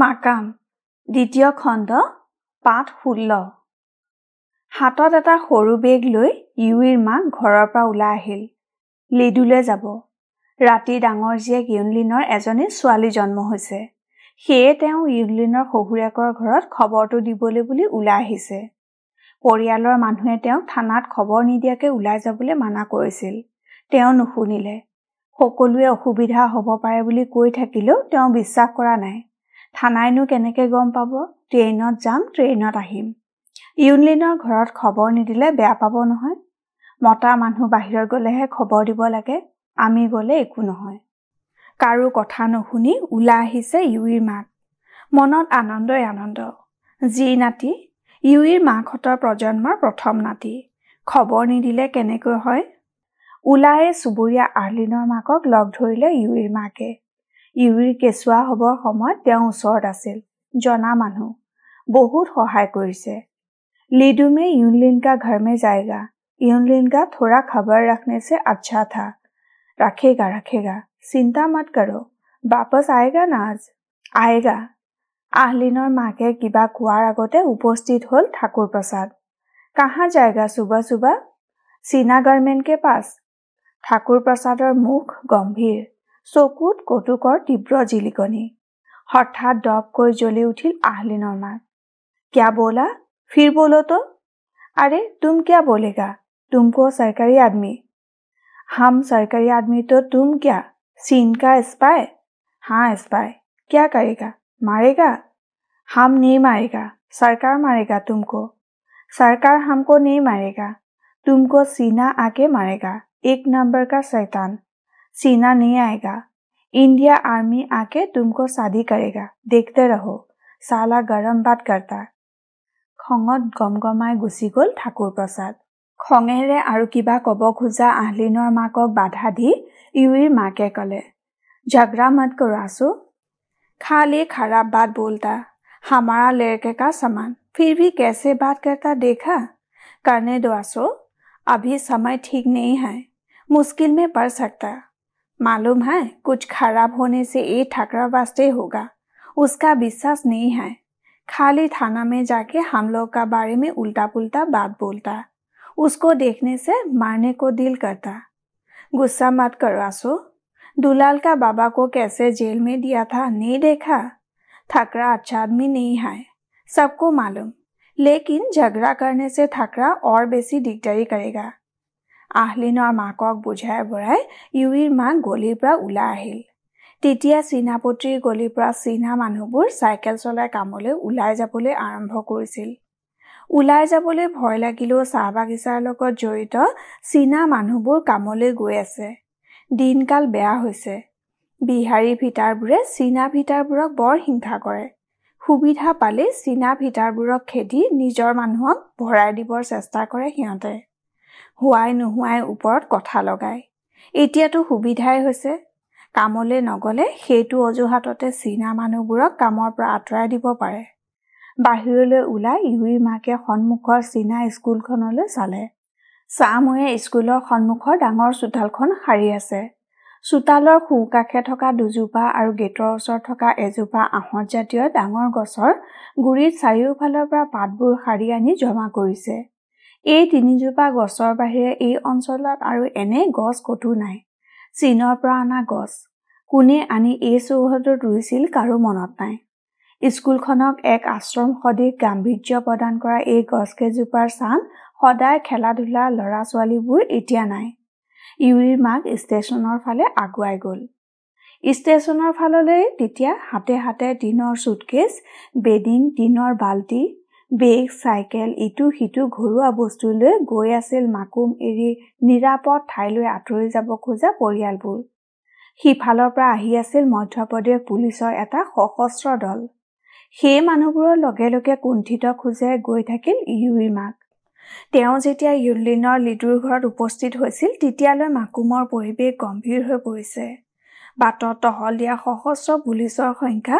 মাকাম দ্বিতীয় খণ্ড পাঠ 16। হাতত এটা সৰু বেগ লৈ ইউইৰ মাক ঘৰৰ পৰা ওলাই আহিল। লিডুলৈ যাব। ৰাতি ডাঙৰ জীয়েক ইউনলিনৰ এজনী ছোৱালী জন্ম হৈছে। সেয়ে তেওঁ ইউনলিনৰ শহুৰেকৰ ঘৰত খবৰটো দিবলৈ বুলি ওলাই আহিছে। পৰিয়ালৰ মানুহে তেওঁক থানাত খবৰ নিদিয়াকৈ ওলাই যাবলৈ মানা কৰিছিল। তেওঁ নুশুনিলে। সকলোৱে অসুবিধা হ'ব পাৰে বুলি কৈ থাকিলেও তেওঁ বিশ্বাস কৰা নাই। থানাইনো কেনেকৈ গম পাব? ট্ৰেইনত যাম, ট্ৰেইনত আহিম। ইউনলিনৰ ঘৰত খবৰ নিদিলে বেয়া পাব নহয়। মতা মানুহ বাহিৰত গ'লেহে খবৰ দিব লাগে, আমি গ'লে একো নহয়। কাৰো কথা নুশুনি ওলাই আহিছে ইউইৰ মাক। মনত আনন্দই আনন্দ। যি নাতি ইউইৰ মাকহঁতৰ প্ৰজন্মৰ প্ৰথম নাতি, খবৰ নিদিলে কেনেকৈ হয়? ওলায়ে চুবুৰীয়া আৰ্লিনৰ মাকক লগ ধৰিলে ইউইৰ মাকে। ইউইৰ কেঁচুৱা হ'বৰ সময়ত তেওঁ ওচৰত আছিল। জনা মানুহ, বহুত সহায় কৰিছে। লিডু মে ইউনলিন কা ঘৰ মে যায়গা, ইউনলিন কা থোড়া খবৰ ৰাখনে সে আচ্ছা থা। ৰাখেগা ৰাখেগা, চিন্তা মত কৰো, বাপছ আয়েগা না, আজ আয়েগা। আহলিনৰ মাকে কিবা কোৱাৰ আগতে উপস্থিত হ'ল ঠাকুৰ প্ৰসাদ। কাহা যায়গা সুবা সুবা? চীনা গাৰ্মেণ্টকে পাছ। ঠাকুৰ প্ৰসাদৰ মুখ গম্ভীৰ, চকুত কটুকৰ তীব্ৰ জিলিকনি। হঠাৎ দপকৈ জ্বলি উঠিল আহলিনৰ মাক। কিয়া ব'লা? फिर बोलो तो। अरे तुम क्या बोलेगा? तुमको सरकारी आदमी। हम सरकारी आदमी तो तुम क्या? सीन का स्पाई? हाँ स्पाई। क्या करेगा? मारेगा? हम नहीं मारेगा, सरकार मारेगा तुमको। सरकार हमको नहीं मारेगा, तुमको सीना आके मारेगा। एक नंबर का शैतान, सीना नहीं आएगा। इंडिया आर्मी आके तुमको शादी करेगा, देखते रहो। साला गरम बात करता। খঙত গমগমাই গুচি গ'ল ঠাকুৰ প্ৰসাদ। খঙেৰে আৰু কিবা ক'ব খোজা আহলিনৰ মাকক বাধা দি ইউইৰ মাকে ক'লে, ঝগড়া মত কৰো আছো, খালি খাৰাপ বাত বলতা। হামাৰা লড়কে কা সমান, ফিৰ ভি কেছে বাত কৰতা দেখা। কাৰনে দো আছো, অভি সময় ঠিক নেহি হ্যায়, মুস্কিল মে পড় সকতা। মালুম হ্যায় কুছ খাৰাপ হোনে সে এ ঠাকৰাবাস্তে হোগা, উসকা বিশ্বাস নেহি হ্যায়। खाली थाना में जाके हम लोग का बारे में उल्टा पुल्टा बात बोलता, उसको देखने से मारने को दिल करता। गुस्सा मत करो आसो, दुलाल का बाबा को कैसे जेल में दिया था, नहीं देखा? ठाकरा अच्छा आदमी नहीं है, सबको मालूम। लेकिन झगड़ा करने से ठाकरा और बेसी दिगदारी करेगा। आहलिन और माকক বুঝাই বৰাই ইউইৰ মাক গলিৰ পৰা ওলাই আহিল। তেতিয়া চীনাপতিৰ গলিৰ পৰা চীনা মানুহবোৰ চাইকেল চলাই কামলৈ ওলাই যাবলৈ আৰম্ভ কৰিছিল। ওলাই যাবলৈ ভয় লাগিলেও চাহ বাগিচাৰ লগত জড়িত চীনা মানুহবোৰ কামলৈ গৈ আছে। দিনকাল বেয়া হৈছে। বিহাৰী ভিটাৰবোৰে চীনা ভিটাৰবোৰক বৰ হিংসা কৰে। সুবিধা পালে চীনা ভিটাৰবোৰক খেদি নিজৰ মানুহক ভৰাই দিবৰ চেষ্টা কৰে সিহঁতে। হোৱাই নোহোৱাই ওপৰত কথা লগায়। এতিয়াতো সুবিধাই হৈছে। কামলৈ নগ'লে সেইটো অজুহাততে চীনা মানুহবোৰক কামৰ পৰা আঁতৰাই দিব পাৰে। বাহিৰলৈ ওলাই ইউইৰ মাকে সন্মুখৰ চীনা স্কুলখনলৈ চালে। চামুৱে স্কুলৰ সন্মুখৰ ডাঙৰ চোতালখন সাৰি আছে। চোতালৰ সোঁকাষে থকা দুজোপা আৰু গেটৰ ওচৰত থকা এজোপা আহঁতজাতীয় ডাঙৰ গছৰ গুৰিৰ চাৰিওফালৰ পৰা পাতবোৰ সাৰি আনি জমা কৰিছে। এই তিনিজোপা গছৰ বাহিৰে এই অঞ্চলত আৰু এনে গছ ক'তো নাই। চীনৰ পৰা অনা গছ কোনে আনি এই চৌহদত ৰুইছিল কাৰো মনত নাই। স্কুলখনক এক আশ্ৰম সদৃশ গাম্ভীৰ্য প্ৰদান কৰা এই গছকেইজোপাৰ ছান সদায় খেলা ধূলা ল'ৰা ছোৱালীবোৰ এতিয়া নাই। ইউৰিৰ মাক ষ্টেচনৰ ফালে আগুৱাই গ'ল। ষ্টেচনৰ ফাললৈ তেতিয়া হাতে হাতে টিনৰ চুটকেছ, বেডিং, টিনৰ বাল্টি, বেগ, চাইকেল, ইটো সিটো ঘৰুৱা বস্তু লৈ গৈ আছিল মাকুম এৰি নিৰাপদ ঠাইলৈ আঁতৰি যাব খোজা পৰিয়ালবোৰ। সিফালৰ পৰা আহি আছিল মধ্যপ্ৰদেশ পুলিচৰ এটা সশস্ত্ৰ দল। সেই মানুহবোৰৰ লগে লগে কুণ্ঠিত খোজে গৈ থাকিল ইউইৰ মাক। তেওঁ যেতিয়া ইউনলিনৰ লিডুৰ ঘৰত উপস্থিত হৈছিল তেতিয়ালৈ মাকুমৰ পৰিৱেশ গম্ভীৰ হৈ পৰিছে। বাটত টহল দিয়া সশস্ত্ৰ পুলিচৰ সংখ্যা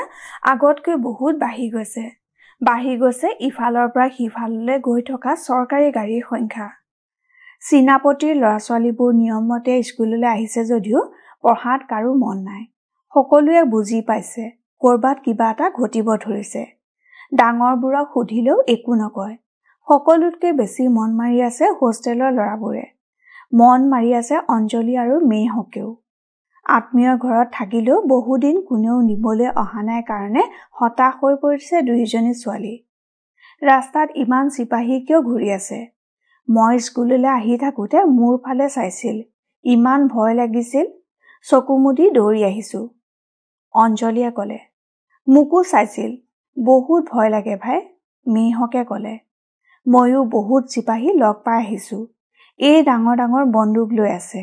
আগতকৈ বহুত বাঢ়ি গৈছে। বাঢ়ি গৈছে ইফালৰ পৰা সিফাললৈ গৈ থকা চৰকাৰী গাড়ীৰ সংখ্যা। চীনাপতিৰ ল'ৰা ছোৱালীবোৰ নিয়মমতে স্কুললৈ আহিছে যদিও পঢ়াত কাৰো মন নাই। সকলোৱে বুজি পাইছে কৰবাত কিবা এটা ঘটিব ধৰিছে। ডাঙৰবোৰক সুধিলেও একো নকয়। সকলোতকৈ বেছি মন মাৰি আছে হোষ্টেলৰ ল'ৰাবোৰে। মন মাৰি আছে অঞ্জলি আৰু মেইহঁতেও। আত্মীয়ৰ ঘৰত থাকিলেও বহুদিন কোনেও নিবলৈ অহা নাই কাৰণে হতাশ হৈ পৰিছে দুয়োজনী ছোৱালী। ৰাস্তাত ইমান চিপাহী কিয় ঘূৰি আছে? মই স্কুললৈ আহি থাকোঁতে মোৰ ফালে চাইছিল, ইমান ভয় লাগিছিল। চকু মুদি দৌৰি আহিছোঁ, অঞ্জলীয়ে ক'লে। মোকো চাইছিল, বহুত ভয় লাগে ভাই, মেইহঁতে ক'লে। ময়ো বহুত চিপাহী লগ পাই আহিছোঁ, এই ডাঙৰ ডাঙৰ বন্দুক লৈ আছে,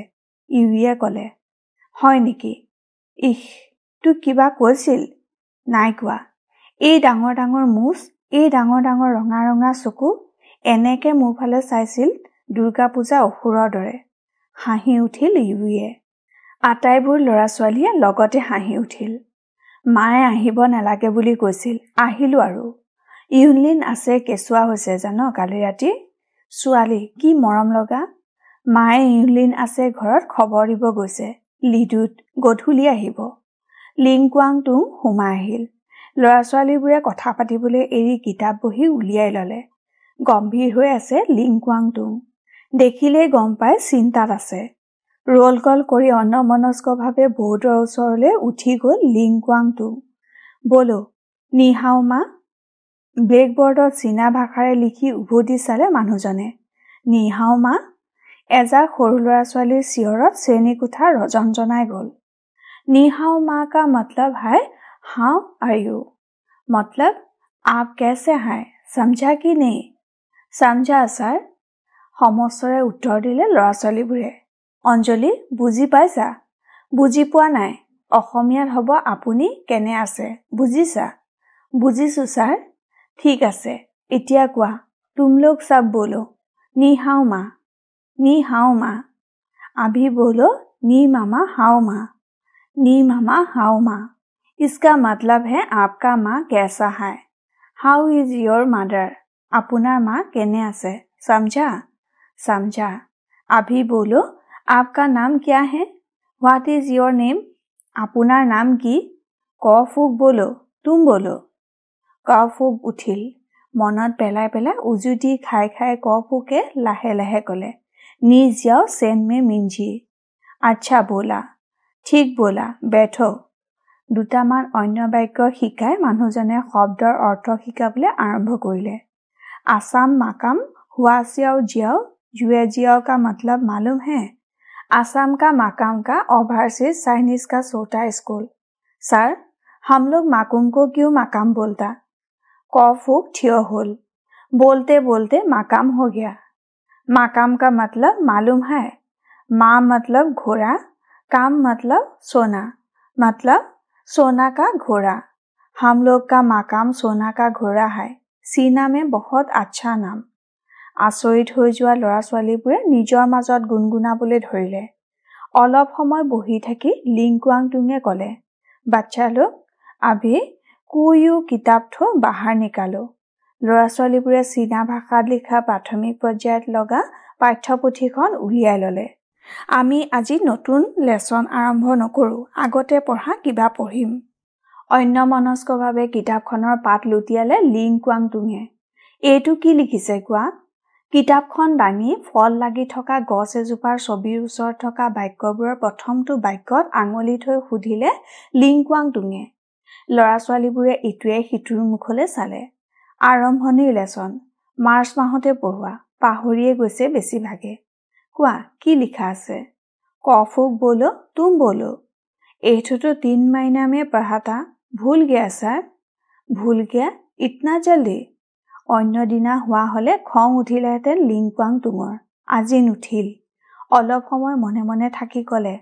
ইউৰিয়ে ক'লে। হয় নেকি? ইহ, তোক কিবা কৈছিল? নাই কোৱা। এই ডাঙৰ ডাঙৰ মুচ, এই ডাঙৰ ডাঙৰ ৰঙা ৰঙা চকু, এনেকৈ মোৰ ফালে চাইছিল দুৰ্গা পূজা অসুৰৰ দৰে, হাঁহি উঠিল ইউৰিয়ে। আটাইবোৰ ল'ৰা ছোৱালীয়ে লগতে হাঁহি উঠিল। মায়ে আহিব নালাগে বুলি কৈছিল, আহিলোঁ আৰু। ইউনলিন আছে কেঁচুৱা হৈছে জান কালি ৰাতি, ছোৱালী কি মৰম লগা। মায়ে ইউনলিন আছে ঘৰত খবৰ দিব গৈছে, লিডুত গধূলি আহিব। লিংকুৱাংটুং সোমাই আহিল। ল'ৰা ছোৱালীবোৰে কথা পাতিবলৈ এৰি কিতাপ বহি উলিয়াই ল'লে। গম্ভীৰ হৈ আছে লিংকুৱাংটুং, দেখিলেই গম পাই চিন্তাত আছে। ৰোল কল কৰি অন্যমনস্কভাৱে বৰ্ডৰ ওচৰলৈ উঠি গ'ল লিংকুৱাংটুং। বলো নিহাও মা। ব্লেকবৰ্ডত চীনা ভাষাৰে লিখি উভতি চালে মানুহজনে। নিহাও মা। এজাক সৰু ল'ৰা ছোৱালীৰ চিঞৰত শ্ৰেণীকোঠা ৰজনজনাই গ'ল। নিহাও মা কা মতলব হাই হাও আৰ ইউ, মতলব আপ কেছে হাই, সমঝা কি নেই? সমঝা ছাৰ, সমস্বৰে উত্তৰ দিলে ল'ৰা ছোৱালীবোৰে। অঞ্জলি বুজি পাইছা? বুজি পোৱা নাই, অসমীয়াত হ'ব আপুনি কেনে আছে, বুজিছা? বুজিছোঁ ছাৰ। ঠিক আছে, এতিয়া কোৱা, তুমলোক চব বলো নি হাও মা। নি হাও মা। আভি বলো নি মামা হাও মা। নি মামা हाउ माँ, इसका मतलब है आपका माँ कैसा है, हाउ इज योर मदर, আপোনাৰ মা কেনে আছে, समझा? समझा। अभी बोलो आपका नाम क्या है, व्हाट इज योर नेम, আপোনাৰ নাম কি? কফুক বলো, তুম বলো। কফুক উঠিল, মনত পেলাই পেলাই উজুতি খাই খাই কফুকে লাহে লাহে ক'লে, নি যাও सेन में मिंजी। अच्छा बोला, ঠিক ব'লা, বেঠো। দুটামান অন্য বাক্য শিকাই মানুহজনে শব্দৰ অৰ্থ শিকাবলৈ আৰম্ভ কৰিলে। আছাম মাকাম হুৱা চিয়াও জিয়াও জুৱে জিয়াও কা মতলব মালুম হে? आसाम का माकाम का ओवरसीज चाइनीज का छोटा स्कूल। सर, हम लोग माकूम को क्यों माकाम बोलता? कौफुक ठियो होल, बोलते बोलते माकाम हो गया। माकाम का मतलब मालूम है, माँ मतलब घोड़ा, काम मतलब सोना का घोड़ा। हम लोग का माकाम सोना का घोड़ा है, सीना में बहुत अच्छा नाम। আচৰিত হৈ যোৱা ল'ৰা ছোৱালীবোৰে নিজৰ মাজত গুণগুণাবলৈ ধৰিলে। অলপ সময় বহি থাকি লিংকুৱাংটুঙে ক'লে, বাচ্ছা লোক, আভি কুয়ো কিতাপ থৈ বাহাৰ নিকালো। ল'ৰা ছোৱালীবোৰে চীনা ভাষাত লিখা প্ৰাথমিক পৰ্যায়ত লগা পাঠ্যপুথিখন উলিয়াই ল'লে। আমি আজি নতুন লেচন আৰম্ভ নকৰোঁ, আগতে পঢ়া কিবা পঢ়িম। অন্যমনস্কভাৱে কিতাপখনৰ পাত লুটিয়ালে লিংকুৱাংটুঙে। এইটো কি লিখিছে কোৱা? কিতাপখন দাঙি ফল লাগি থকা গছ এজোপাৰ ছবিৰ ওচৰত থকা বাক্যবোৰৰ প্ৰথমটো বাক্যত আঙুলি থৈ সুধিলে লিংকুৱাংটুঙে। ল'ৰা ছোৱালীবোৰে ইটোৱে সিটোৰ মুখলৈ চালে। আৰম্ভণিৰ লেচন, মাৰ্চ মাহতে পঢ়োৱা, পাহৰিয়ে গৈছে বেছিভাগে। কোৱা, কি লিখা আছে? কফুক বলো, তুম বলো। এইটোতো 3 মাহিনা মে পঢ়া থা, ভুল গয়া ছাৰ। ভুল গয়া ইতনা জলদি? অন্য দিনা হোৱা হ'লে খং উঠিলেহেঁতেন লিংকুৱাংটুঙৰ, আজি নুঠিল। অলপ সময় মনে মনে থাকি ক'লে,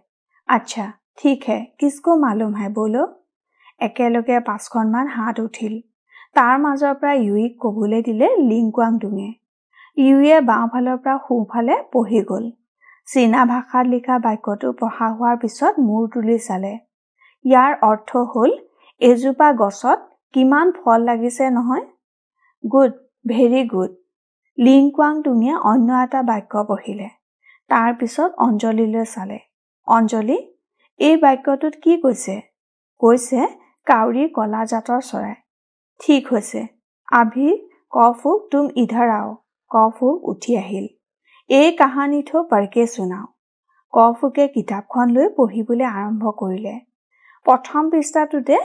আচ্ছা ঠিক হে, কিছকো মালুম হে বলো। একেলগে 5খনমান হাত উঠিল। তাৰ মাজৰ পৰা ইউইক ক'বলৈ দিলে লিংকুৱাংটুঙে। ইউয়ে বাওঁফালৰ পৰা সোঁফালে পঢ়ি গ'ল। চীনা ভাষাত লিখা বাক্যটো পঢ়া হোৱাৰ পিছত মূৰ তুলি চালে। ইয়াৰ অৰ্থ হ'ল, এজোপা গছত কিমান ফল লাগিছে নহয়? Good, very good. লিংকুৱাংটুঙে অন্য এটা বাক্য পঢ়িলে। তাৰ পিছত অঞ্জলিলৈ চালে। অঞ্জলি, এই বাক্যটোত কি কৈছে? কৈছে काउरी कला जातर चराय। ठीक होसे, अभी कौफुक तुम इधर आओ। कौफुक उठी आहिल। ए कहानी तो पढ़के सुनाओ। कौफुके किताबखन लई पढ़िबले आरम्भ करिले। प्रथम पृष्ठातुते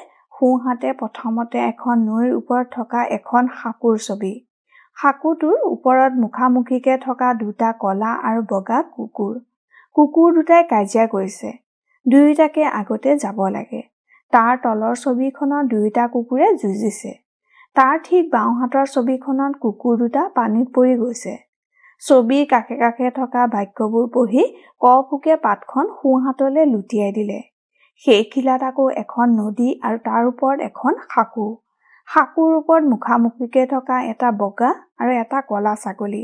हुहाते प्रथमते एखन नैर उपर थका एखन हाकुर छवि। हाकुटुर उपरत मुखामुखिके थका दुटा कला आरु बगा कुकुर। कुकुर दुटाय काजिया करिसे। दुइटाके आगते যাব লাগে। तार तलर छबिखनत दुइटा कुकुरे जुजिसे। तार ठीक बाउहातर छबिखनत कुकुर दुटा पानीत परि গৈছে। छबिर काके काके थका वाक्यबुर पढ़ि कफुके पातखन हुहातले लुटियाइ दिले। সেই খিলাত আকৌ এখন নদী আৰু তাৰ ওপৰত এখন হাকু। হাকুৰ ওপৰত মুখামুখিকে থকা এটা বগা আৰু এটা কলা ছাগলী।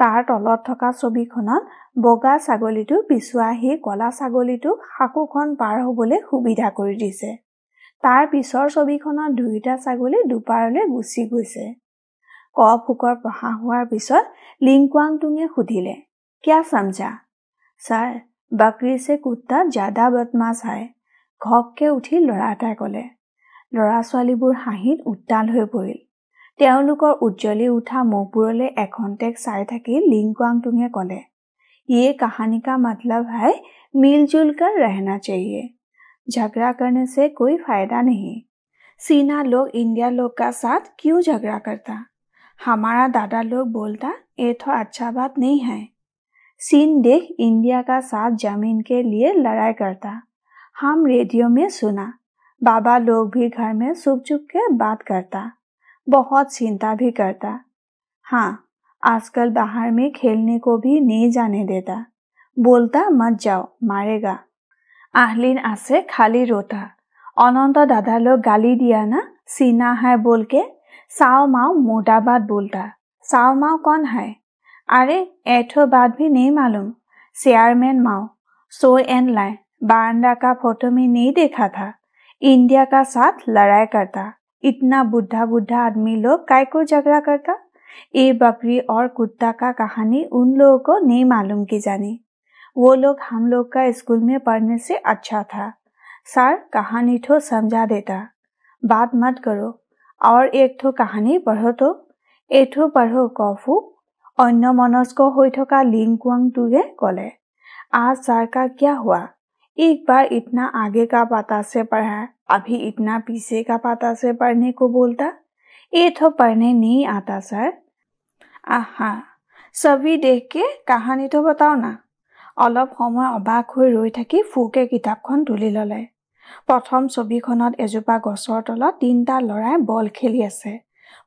তাৰ তলত থকা ছবিখনত বগা ছাগলীটো পিছুৱা আহি কলা ছাগলীটোক হাকুখন পাৰ হ'বলৈ সুবিধা কৰি দিছে। তাৰ পিছৰ ছবিখনত দুয়োটা ছাগলী দুপাৰলৈ গুচি গৈছে। ক ফুকৰ পঢ়া হোৱাৰ পিছত লিংকুৱাংটুঙে সুধিলে, কিয়া সমজা? ছাৰ, बकरी से कुत्ता ज्यादा बदमाश है। ঘপকে উঠি ল'ৰাটাই ক'লে। ল'ৰা ছোৱালীবোৰ হাঁহিত উত্তাল হৈ পৰিল। তেওঁলোকৰ উজ্জ্বলি উঠা মুখবোৰলৈ এখন্তেক চাই থাকি লিংকুৱাংটুঙে ক'লে, ইয়ে কাহানী কা মতলব হয় মিলজুল কৰ ৰহনা চাহিয়ে, झगड़ा करने से कोई फायदा नहीं। सीना लोग इंडिया लोग का साथ क्यों झगड़ा करता? हमारा दादा लोग बोलता ये तो अच्छा बात नहीं है। चीन देख इंडिया का साथ जमीन के लिए लड़ाई करता। हम रेडियो में सुना। बाबा लोग भी घर में चुप चुप के बात करता, बहुत चिंता भी करता। हाँ, आजकल बाहर में खेलने को भी नहीं जाने देता। बोलता मत जाओ, मारेगा। आहलिन आसे खाली रोता। अनंत दादा लोग गाली दिया ना, सीना है बोल के। साओ माओ मोटाबाद बोलता। साओ माओ कौन है? अरे ऐठो बात भी नहीं मालूम। शेयरमैन माओ, सो एन लाइन बारंडा का फोटो में नहीं देखा था। इंडिया का साथ लड़ाई करता। इतना बुढ़ा बुढ़ा आदमी लोग काय को झगड़ा करता। ये बकरी और कुत्ता का कहानी उन लोगों को नहीं मालूम की जानी। वो लोग हम लोग का स्कूल में पढ़ने से अच्छा था। सर कहानी तो समझा देता। बात मत करो और एक तो कहानी पढ़ो। तो एठो पढ़ो, कौफू अन्य मनस्क हो थका लिंकुवांगटुए कले। आज सर का क्या हुआ? एक बार इतना आगे का पाता से पढ़ा, अभी इतना पीछे का पाता से पढ़ने को बोलता। ये तो पढ़ने नहीं आता सर। आहा, सभी देख के कहानी तो बताओ ना। अलप समय अबाक हो रई थाकी फुके किताबखन तुली लले। प्रथम छबिखनत एजोपा गछर तলত তিনটা লৰাই বল খেলি আছে।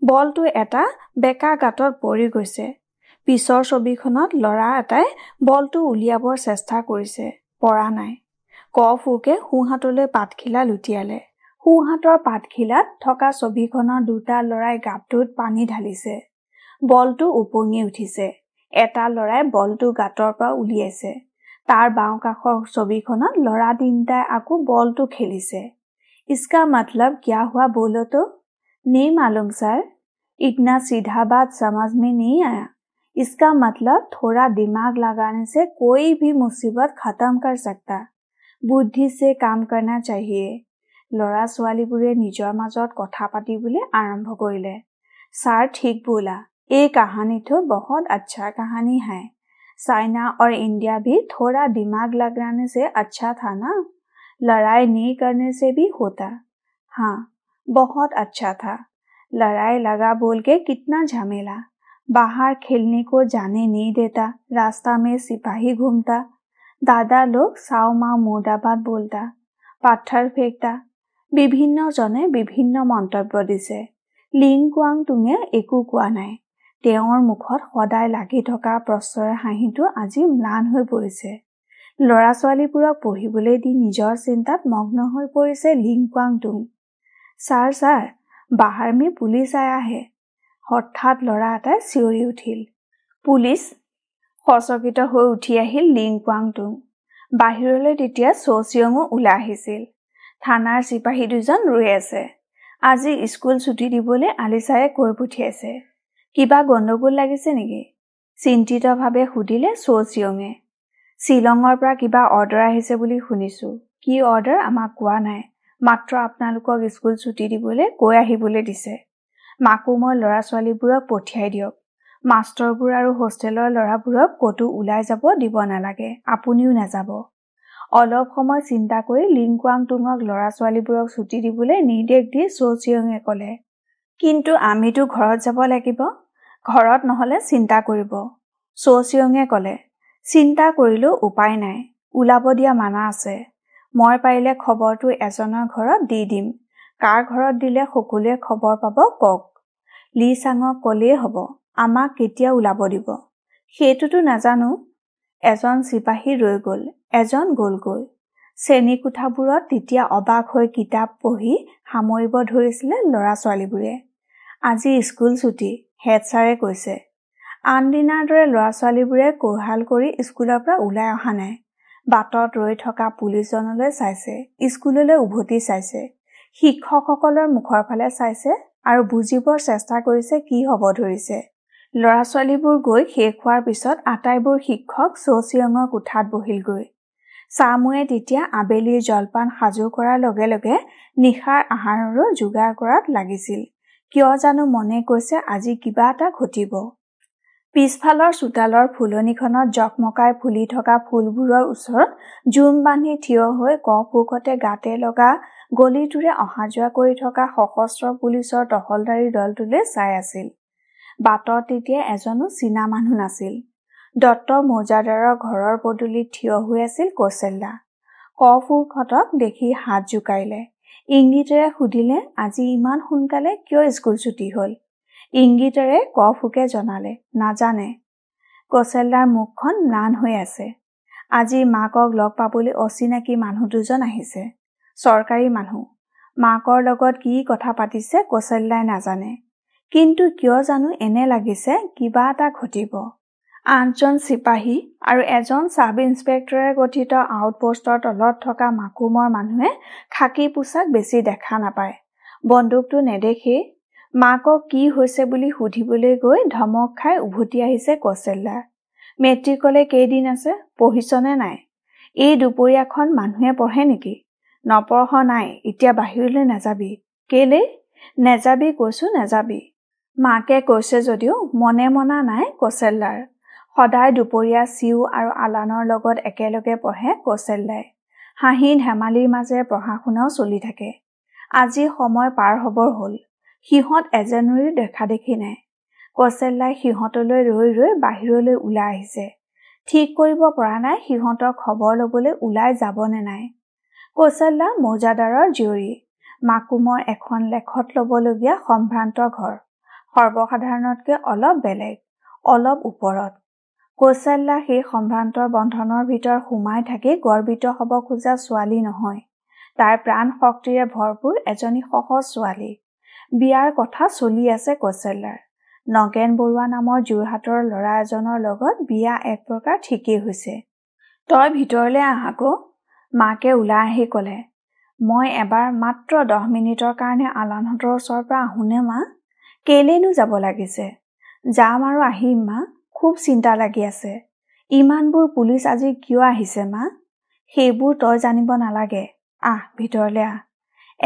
বলটো এটা বেকা গাঁতত পৰি গৈছে। পিছৰ ছবিখনত ল'ৰা এটাই বলটো উলিয়াবৰ চেষ্টা কৰিছে, পৰা নাই। কফুকে সোঁহাতলৈ পাতখিলা লুটিয়ালে। সোঁহাতৰ পাতখিলাত থকা ছবিখনৰ দুটা ল'ৰাই গাঁতটোত পানী ঢালিছে। বলটো উপঙি উঠিছে। এটা ল'ৰাই বলটো গাঁতৰ পৰা উলিয়াইছে। তাৰ বাওঁ কাষৰ ছবিখনত ল'ৰা তিনিটাই আকৌ বলটো খেলিছে। ইছকা মতলব কিয়া হোৱা বলো তো? নেই মালুম ছাৰ। ইতনা সিধা বাত সমঝ মে নেই আয়া। इसका मतलब थोड़ा दिमाग लगाने से कोई भी मुसीबत खत्म कर सकता। बुद्धि से काम करना चाहिए। लड़ा स्वालीबुरे निजर मजत कथा पाती बुले आरंभ करिले। सर ठीक बोला, ये कहानी तो बहुत अच्छा कहानी है। चाइना और इंडिया भी थोड़ा दिमाग लगाने से अच्छा था ना। लड़ाई नहीं करने से भी होता। हाँ, बहुत अच्छा था। लड़ाई लगा बोल के कितना झमेला। बाहर खेलने को जाने नहीं देता। रास्ता में सिपाही घूमता। दादा लोग साओ माओ मोटाबाद बोलता, पाथर फेंकता। विभिन्न जने विभिन्न मंतव्य दिसे। লিংকুৱাংটুঙে একো কোৱা নাই। তেওঁৰ মুখত সদায় লাগি থকা প্ৰশ্নৰ হাঁহিটো আজি ম্লান হৈ পৰিছে। ল'ৰা ছোৱালীবোৰক পঢ়িবলৈ দি নিজৰ চিন্তাত মগ্ন হৈ পৰিছে লিংকুৱাংটুং। ছাৰ ছাৰ, বাহাৰ মে পুলিচ আয়া হে। হঠাৎ ল'ৰা এটাই চিঞৰি উঠিল, পুলিচ! সচকিত হৈ উঠি আহিল লিংকুৱাংটুং। বাহিৰলৈ তেতিয়া চচিয়ঙো ওলাই আহিছিল। থানাৰ চিপাহী দুজন ৰৈ আছে। আজি স্কুল ছুটি দিবলৈ আলিচাৰে কৈ পঠিয়াইছে। কিবা গণ্ডগোল লাগিছে নেকি? চিন্তিতভাৱে সুধিলে চচিয়ঙে। শ্বিলঙৰ পৰা কিবা অৰ্ডাৰ আহিছে বুলি শুনিছোঁ। কি অৰ্ডাৰ আমাক কোৱা নাই। मात्र आपनालोকক स्कूल छुट्टी दिबले কৈ আহিবলৈ দিছে। माकुমৰ लरा ছোৱালীবোৰক পঠিয়াই দিয়ক। मास्टरबुर और होस्टेलर लराबुरक कतो उलाय जाब दिब नालागे, आपुनिओ नाजाब। अलप समय चिंता करि लिंगकुआंगटुंगक लरा ছোৱালীবোৰক छुट्टी दिबले निर्देश दि सोसियंगे कले, किन्तु आमितो घरत जाब लागिब, घरत নহলে চিন্তা কৰিব। सोसियंगे कले चिंता करिलो उपाय नाइ, उलाब दिया माना आसे। মই পাইলে খবৰটো এজনৰ ঘৰত দি দিম, কাৰ ঘৰত দিলে সকলোৱে খবৰ পাব কক। লি সাংক কলে হ'ব, আমাক কেতিয়া উলাব দিব সেইটোতো নাজানো। এজন সিপাহী ৰৈ গল, এজন গলগৈ। শ্ৰেণী কোঠাবোৰত তেতিয়া অবাক হৈ কিতাপ পঢ়ি সামৰিব ধৰিছিলে লৰা ছোৱালীবোৰে। আজি স্কুল ছুটি, হেড ছাৰে কৈছে। আন দিনাৰ দৰে লৰা ছোৱালীবোৰে কোহাল কৰি স্কুলৰ পৰা ওলাই অহা নাই। বাটত ৰৈ থকা পুলিচজনলৈ চাইছে, স্কুললৈ উভতি চাইছে, শিক্ষকসকলৰ মুখৰ ফালে চাইছে আৰু বুজিবৰ চেষ্টা কৰিছে কি হ'ব ধৰিছে। লৰা ছোৱালীবোৰ গৈ শেষ হোৱাৰ পিছত আটাইবোৰ শিক্ষক চৌচিয়ঙৰ কোঠাত বহিলগৈ। চামুৱে তেতিয়া আবেলিৰ জলপান সাজু কৰাৰ লগে লগে নিশাৰ আহাৰৰো যোগাৰ কৰাত লাগিছিল। কিয় জানো মনে কৈছে আজি কিবা এটা ঘটিব। পিছফালৰ চোতালৰ ফুলনিখনত জকমকাই ফুলি থকা ফুলবোৰৰ ওচৰত জুম বান্ধি থিয় হৈ কপুকতে গাতে লগা গলিটোৰে অহা যোৱা কৰি থকা সশস্ত্ৰ পুলিচৰ টহলদাৰী দলটোলৈ চাই আছিল। বাটত তেতিয়া এজনো চীনা মানুহ নাছিল। দত্ত মৌজাদাৰৰ ঘৰৰ পদূলিত থিয় হৈ আছিল কৌশল্যা। কপুকহঁতক দেখি হাত জোকাৰিলে, ইংগিতেৰে সুধিলে আজি ইমান সোনকালে কিয় স্কুল ছুটি হ'ল। ইংগিতেৰে কফুকে জনালে নাজানে। কৌশল্যাৰ মুখখন ম্লান হৈ আছে। আজি মাকক লগ পাবলৈ অচিনাকি মানুহ দুজন আহিছে, চৰকাৰী মানুহ। মাকৰ লগত কি কথা পাতিছে কৌশল্যাই নাজানে, কিন্তু কিয় জানো এনে লাগিছে কিবা এটা ঘটিব। আঠজন চিপাহী আৰু এজন চাব ইন্সপেক্টৰে গঠিত আউটপোষ্টৰ তলত থকা মাকুমৰ মানুহে খাকী পোছাক বেছি দেখা নাপায়। বন্দুকটো নেদেখি মাকক কি হৈছে বুলি সুধিবলৈ গৈ ধমক খাই উভতি আহিছে কৌশল্যা। মেট্ৰিকলৈ কেইদিন আছে, পঢ়িছনে নাই? এই দুপৰীয়াখন মানুহে পঢ়ে নেকি? নপঢ় নাই, এতিয়া বাহিৰলৈ নাযাবি। কেলে নেযাবি কৈছো, নেযাবি। মাকে কৈছে যদিও মনে মনা নাই কৌশল্যাৰ। সদায় দুপৰীয়া চিউ আৰু আলানৰ লগত একেলগে পঢ়ে কৌশল্যাই। হাঁহি ধেমালিৰ মাজে পঢ়া শুনাও চলি থাকে। আজি সময় পাৰ হ'বৰ হ'ল, সিহঁত এজনীৰ দেখা দেখি নাই। কৌশল্যাই সিহঁতলৈ ৰৈ ৰৈ বাহিৰলৈ ওলাই আহিছে। ঠিক কৰিব পৰা নাই সিহঁতক খবৰ ল'বলৈ ওলাই যাবনে নাই। কৌশল্যা মৌজাদাৰৰ জীয়ৰী, মাকুমৰ এখন লেখত ল'বলগীয়া সম্ভ্ৰান্ত ঘৰ, সৰ্বসাধাৰণতকৈ অলপ বেলেগ, অলপ ওপৰত। কৌশল্যা সেই সম্ভ্ৰান্তৰ বন্ধনৰ ভিতৰত সোমাই থাকি গৰ্বিত হ'ব খোজা ছোৱালী নহয়, তাইৰ প্ৰাণ শক্তিৰে ভৰপূৰ এজনী সহজ ছোৱালী। বিয়াৰ কথা চলি আছে কৌশল্যাৰ। নগেন বৰুৱা নামৰ যোৰহাটৰ ল'ৰা এজনৰ লগত বিয়া এক প্ৰকাৰ ঠিকেই হৈছে। তই ভিতৰলৈ আহাকো, মাকে ওলাই আহি ক'লে। মই এবাৰ মাত্ৰ 10 মিনিটৰ কাৰণে আলানহঁতৰ ওচৰৰ পৰা আহোনে মা? কেলেনো যাব লাগিছে? যাম আৰু আহিম মা, খুব চিন্তা লাগি আছে। ইমানবোৰ পুলিচ আজি কিয় আহিছে মা? সেইবোৰ তই জানিব নালাগে, আহ ভিতৰলৈ আহ।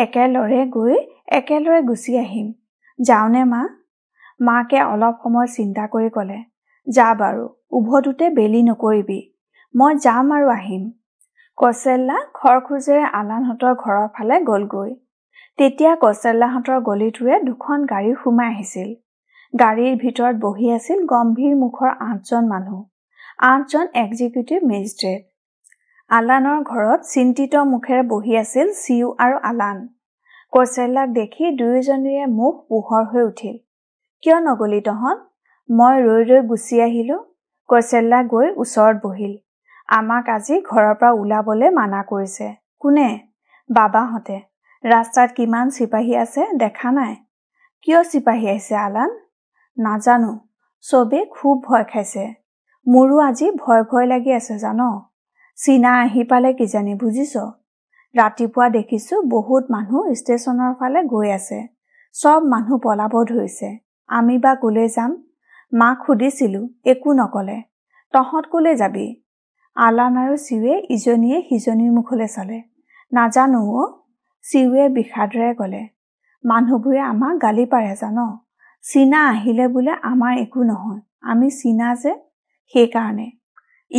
একেলৰে গৈ একেলৰে গুচি আহিম, যাওঁনে মা? মাকে অলপ সময় চিন্তা কৰি ক'লে, যা বাৰু, উভতোতে বেলি নকৰিবি, মই যাম আৰু আহিম। কৌশল্যা খৰখোজেৰে আলানহঁতৰ ঘৰৰ ফালে গ'লগৈ। তেতিয়া কৌশল্যাহঁতৰ গলিটোৰে দুখন গাড়ী সোমাই আহিছিল। গাড়ীৰ ভিতৰত বহি আছিল গম্ভীৰ মুখৰ 8জন মানুহ, 8জন এক্সিকিউটিভ মেজিষ্ট্ৰেট। আলানৰ ঘৰত চিন্তিত মুখেৰে বহি আছিল চিউ আৰু আলান। কৌশল্যাক দেখি দুয়োজনীৰে মুখ পোহৰ হৈ উঠিল। কিয় নগলি তহঁত? মই ৰৈ ৰৈ গুচি আহিলো। কৌশল্যা গৈ ওচৰত বহিল। আমাক আজি ঘৰৰ পৰা ওলাবলৈ মানা কৰিছে। কোনে? বাবাহঁতে। ৰাস্তাত কিমান চিপাহী আছে দেখা নাই? কিয় চিপাহী আহিছে আলান? নাজানো, চবেই খুব ভয় খাইছে। মোৰো আজি ভয় ভয় লাগি আছে জান। চীনা আহি পালে কিজানি, বুজিছ? ৰাতিপুৱা দেখিছো বহুত মানুহ ষ্টেচনৰ ফালে গৈ আছে, চব মানুহ পলাব ধৰিছে। আমি বা ক'লৈ যাম? মাক সুধিছিলো, একো নক'লে। তহঁত ক'লৈ যাবি? আলান আৰু চিৱে ইজনীয়ে সিজনীৰ মুখলৈ চালে। নাজানো অ', চিউৱে বিষাদৰে ক'লে, মানুহবোৰে আমাক গালি পাৰে জানো, চীনা আহিলে বোলে আমাৰ একো নহয়, আমি চীনা যে সেইকাৰণে।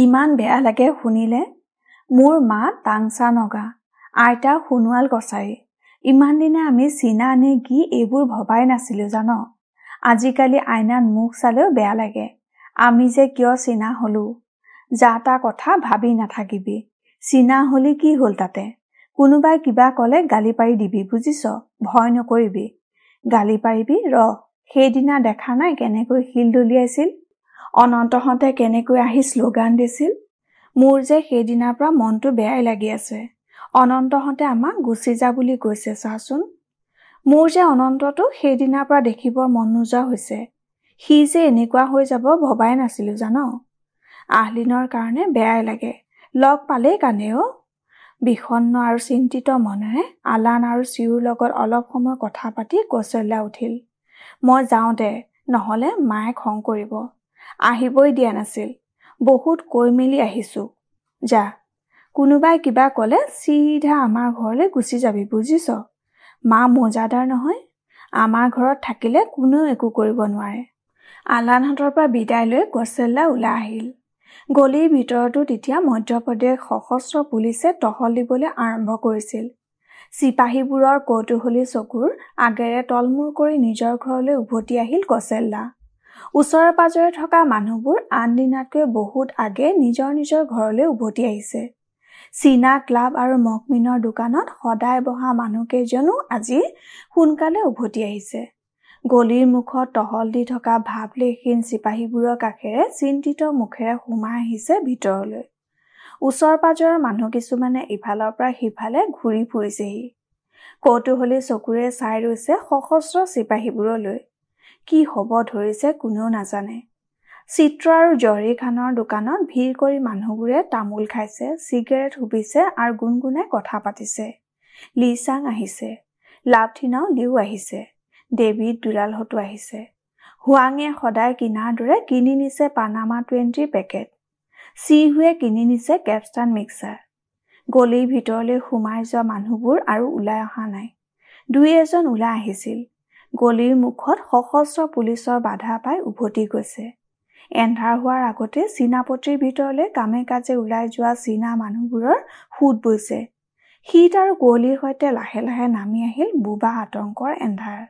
ইমান বেয়া লাগে শুনিলে। মোৰ মা টাংচা নগা, আইতা সোণোৱাল কছাৰী। ইমান দিনে আমি চীনা নে কি এইবোৰ ভবাই নাছিলো জানো। আজিকালি আইনাত মুখ চালেও বেয়া লাগে। আমি যে কিয় চীনা হলো, যা তা কথা ভাবি নাথাকিবি। চীনা হলি কি হ'ল তাতে, কোনোবাই কিবা ক'লে গালি পাৰি দিবি, বুজিছ, ভয় নকৰিবি। গালি পাৰিবি ৰহ, সেইদিনা দেখা নাই কেনেকৈ শিল দলিয়াইছিল, অনন্তহঁতে কেনেকৈ আহি শ্লোগান দিছিল। মোৰ যে সেইদিনাৰ পৰা মনটো বেয়াই লাগি আছে। অনন্তহঁতে আমাক গুচি যা বুলি কৈছে চাচোন। মোৰ যে অনন্তটো সেইদিনাৰ পৰা দেখিব মন নোযোৱা হৈছে। সি যে এনেকুৱা হৈ যাব ভবাই নাছিলো জান। আহলিনৰ কাৰণে বেয়াই লাগে, লগ পালেই কানেও। বিষণ্ণ আৰু চিন্তিত মনেৰে আলান আৰু চিউৰ লগত অলপ সময় কথা পাতি কৌশল্যা উঠিল। মই যাওঁ দে, নহ'লে মায়ে খং কৰিব। আহিবই দিয়া নাছিল, বহুত কৈ মেলি আহিছোঁ, যা। কোনোবাই কিবা ক'লে চিধা আমাৰ ঘৰলৈ গুচি যাবি, বুজিছ। মা মজাদাৰ নহয়, আমাৰ ঘৰত থাকিলে কোনেও একো কৰিব নোৱাৰে। আলানহঁতৰ পৰা বিদায় লৈ কৌশল্যা ওলাই আহিল। গলিৰ ভিতৰতো তেতিয়া মধ্যপ্ৰদেশ সশস্ত্ৰ পুলিচে টহল দিবলৈ আৰম্ভ কৰিছিল। চিপাহীবোৰৰ কৌতুহলী চকুৰ আগেৰে তলমূৰ কৰি নিজৰ ঘৰলৈ উভতি আহিল কৌশল্যা। ওচৰে পাজৰে থকা মানুহবোৰ আন দিনাতকৈ বহুত আগে নিজৰ নিজৰ ঘৰলৈ উভতি আহিছে। চীনা ক্লাব আৰু মকমিনৰ দোকানত সদায় বহা মানুহকেইজনো আজি সোনকালে উভতি আহিছে। গলিৰ মুখত টহল দি থকা ভাৱলেহীন চিপাহীবোৰৰ কাষেৰে চিন্তিত মুখেৰে সোমাই আহিছে ভিতৰলৈ। ওচৰ পাজৰৰ মানুহ কিছুমানে ইফালৰ পৰা সিফালে ঘূৰি ফুৰিছেহি, কৌতুহলী চকুৰে চাই ৰৈছে সশস্ত্ৰ চিপাহীবোৰলৈ। কি হ'ব ধৰিছে কোনেও নাজানে। চিত্ৰ আৰু জহৰী খানৰ দোকানত ভিৰ কৰি মানুহবোৰে তামোল খাইছে, চিগাৰেট হুবিছে আৰু গুণগুণাই কথা পাতিছে। লিচাং আহিছে, লাভথিনাও লিও আহিছে, ডেভিড দুলালহতো আহিছে। হুৱাঙে সদায় কিনাৰ দৰে কিনি নিছে পানামা 20 পেকেট। চিহুৱে কিনি নিছে কেপষ্টান মিক্সাৰ। গলিৰ ভিতৰলৈ সোমাই যোৱা মানুহবোৰ আৰু ওলাই অহা নাই। দুই এজন ওলাই আহিছিল, গলিৰ মুখত সশস্ত্ৰ পুলিচৰ বাধা পাই উভতি গৈছে। এন্ধাৰ হোৱাৰ আগতে চীনাপতিৰ ভিতৰলৈ কামে কাজে ওলাই যোৱা চীনা মানুহবোৰৰ সোঁত বৈছে। শীত আৰু কুঁৱলীৰ সৈতে লাহে লাহে নামি আহিল বোবা আতংকৰ এন্ধাৰ।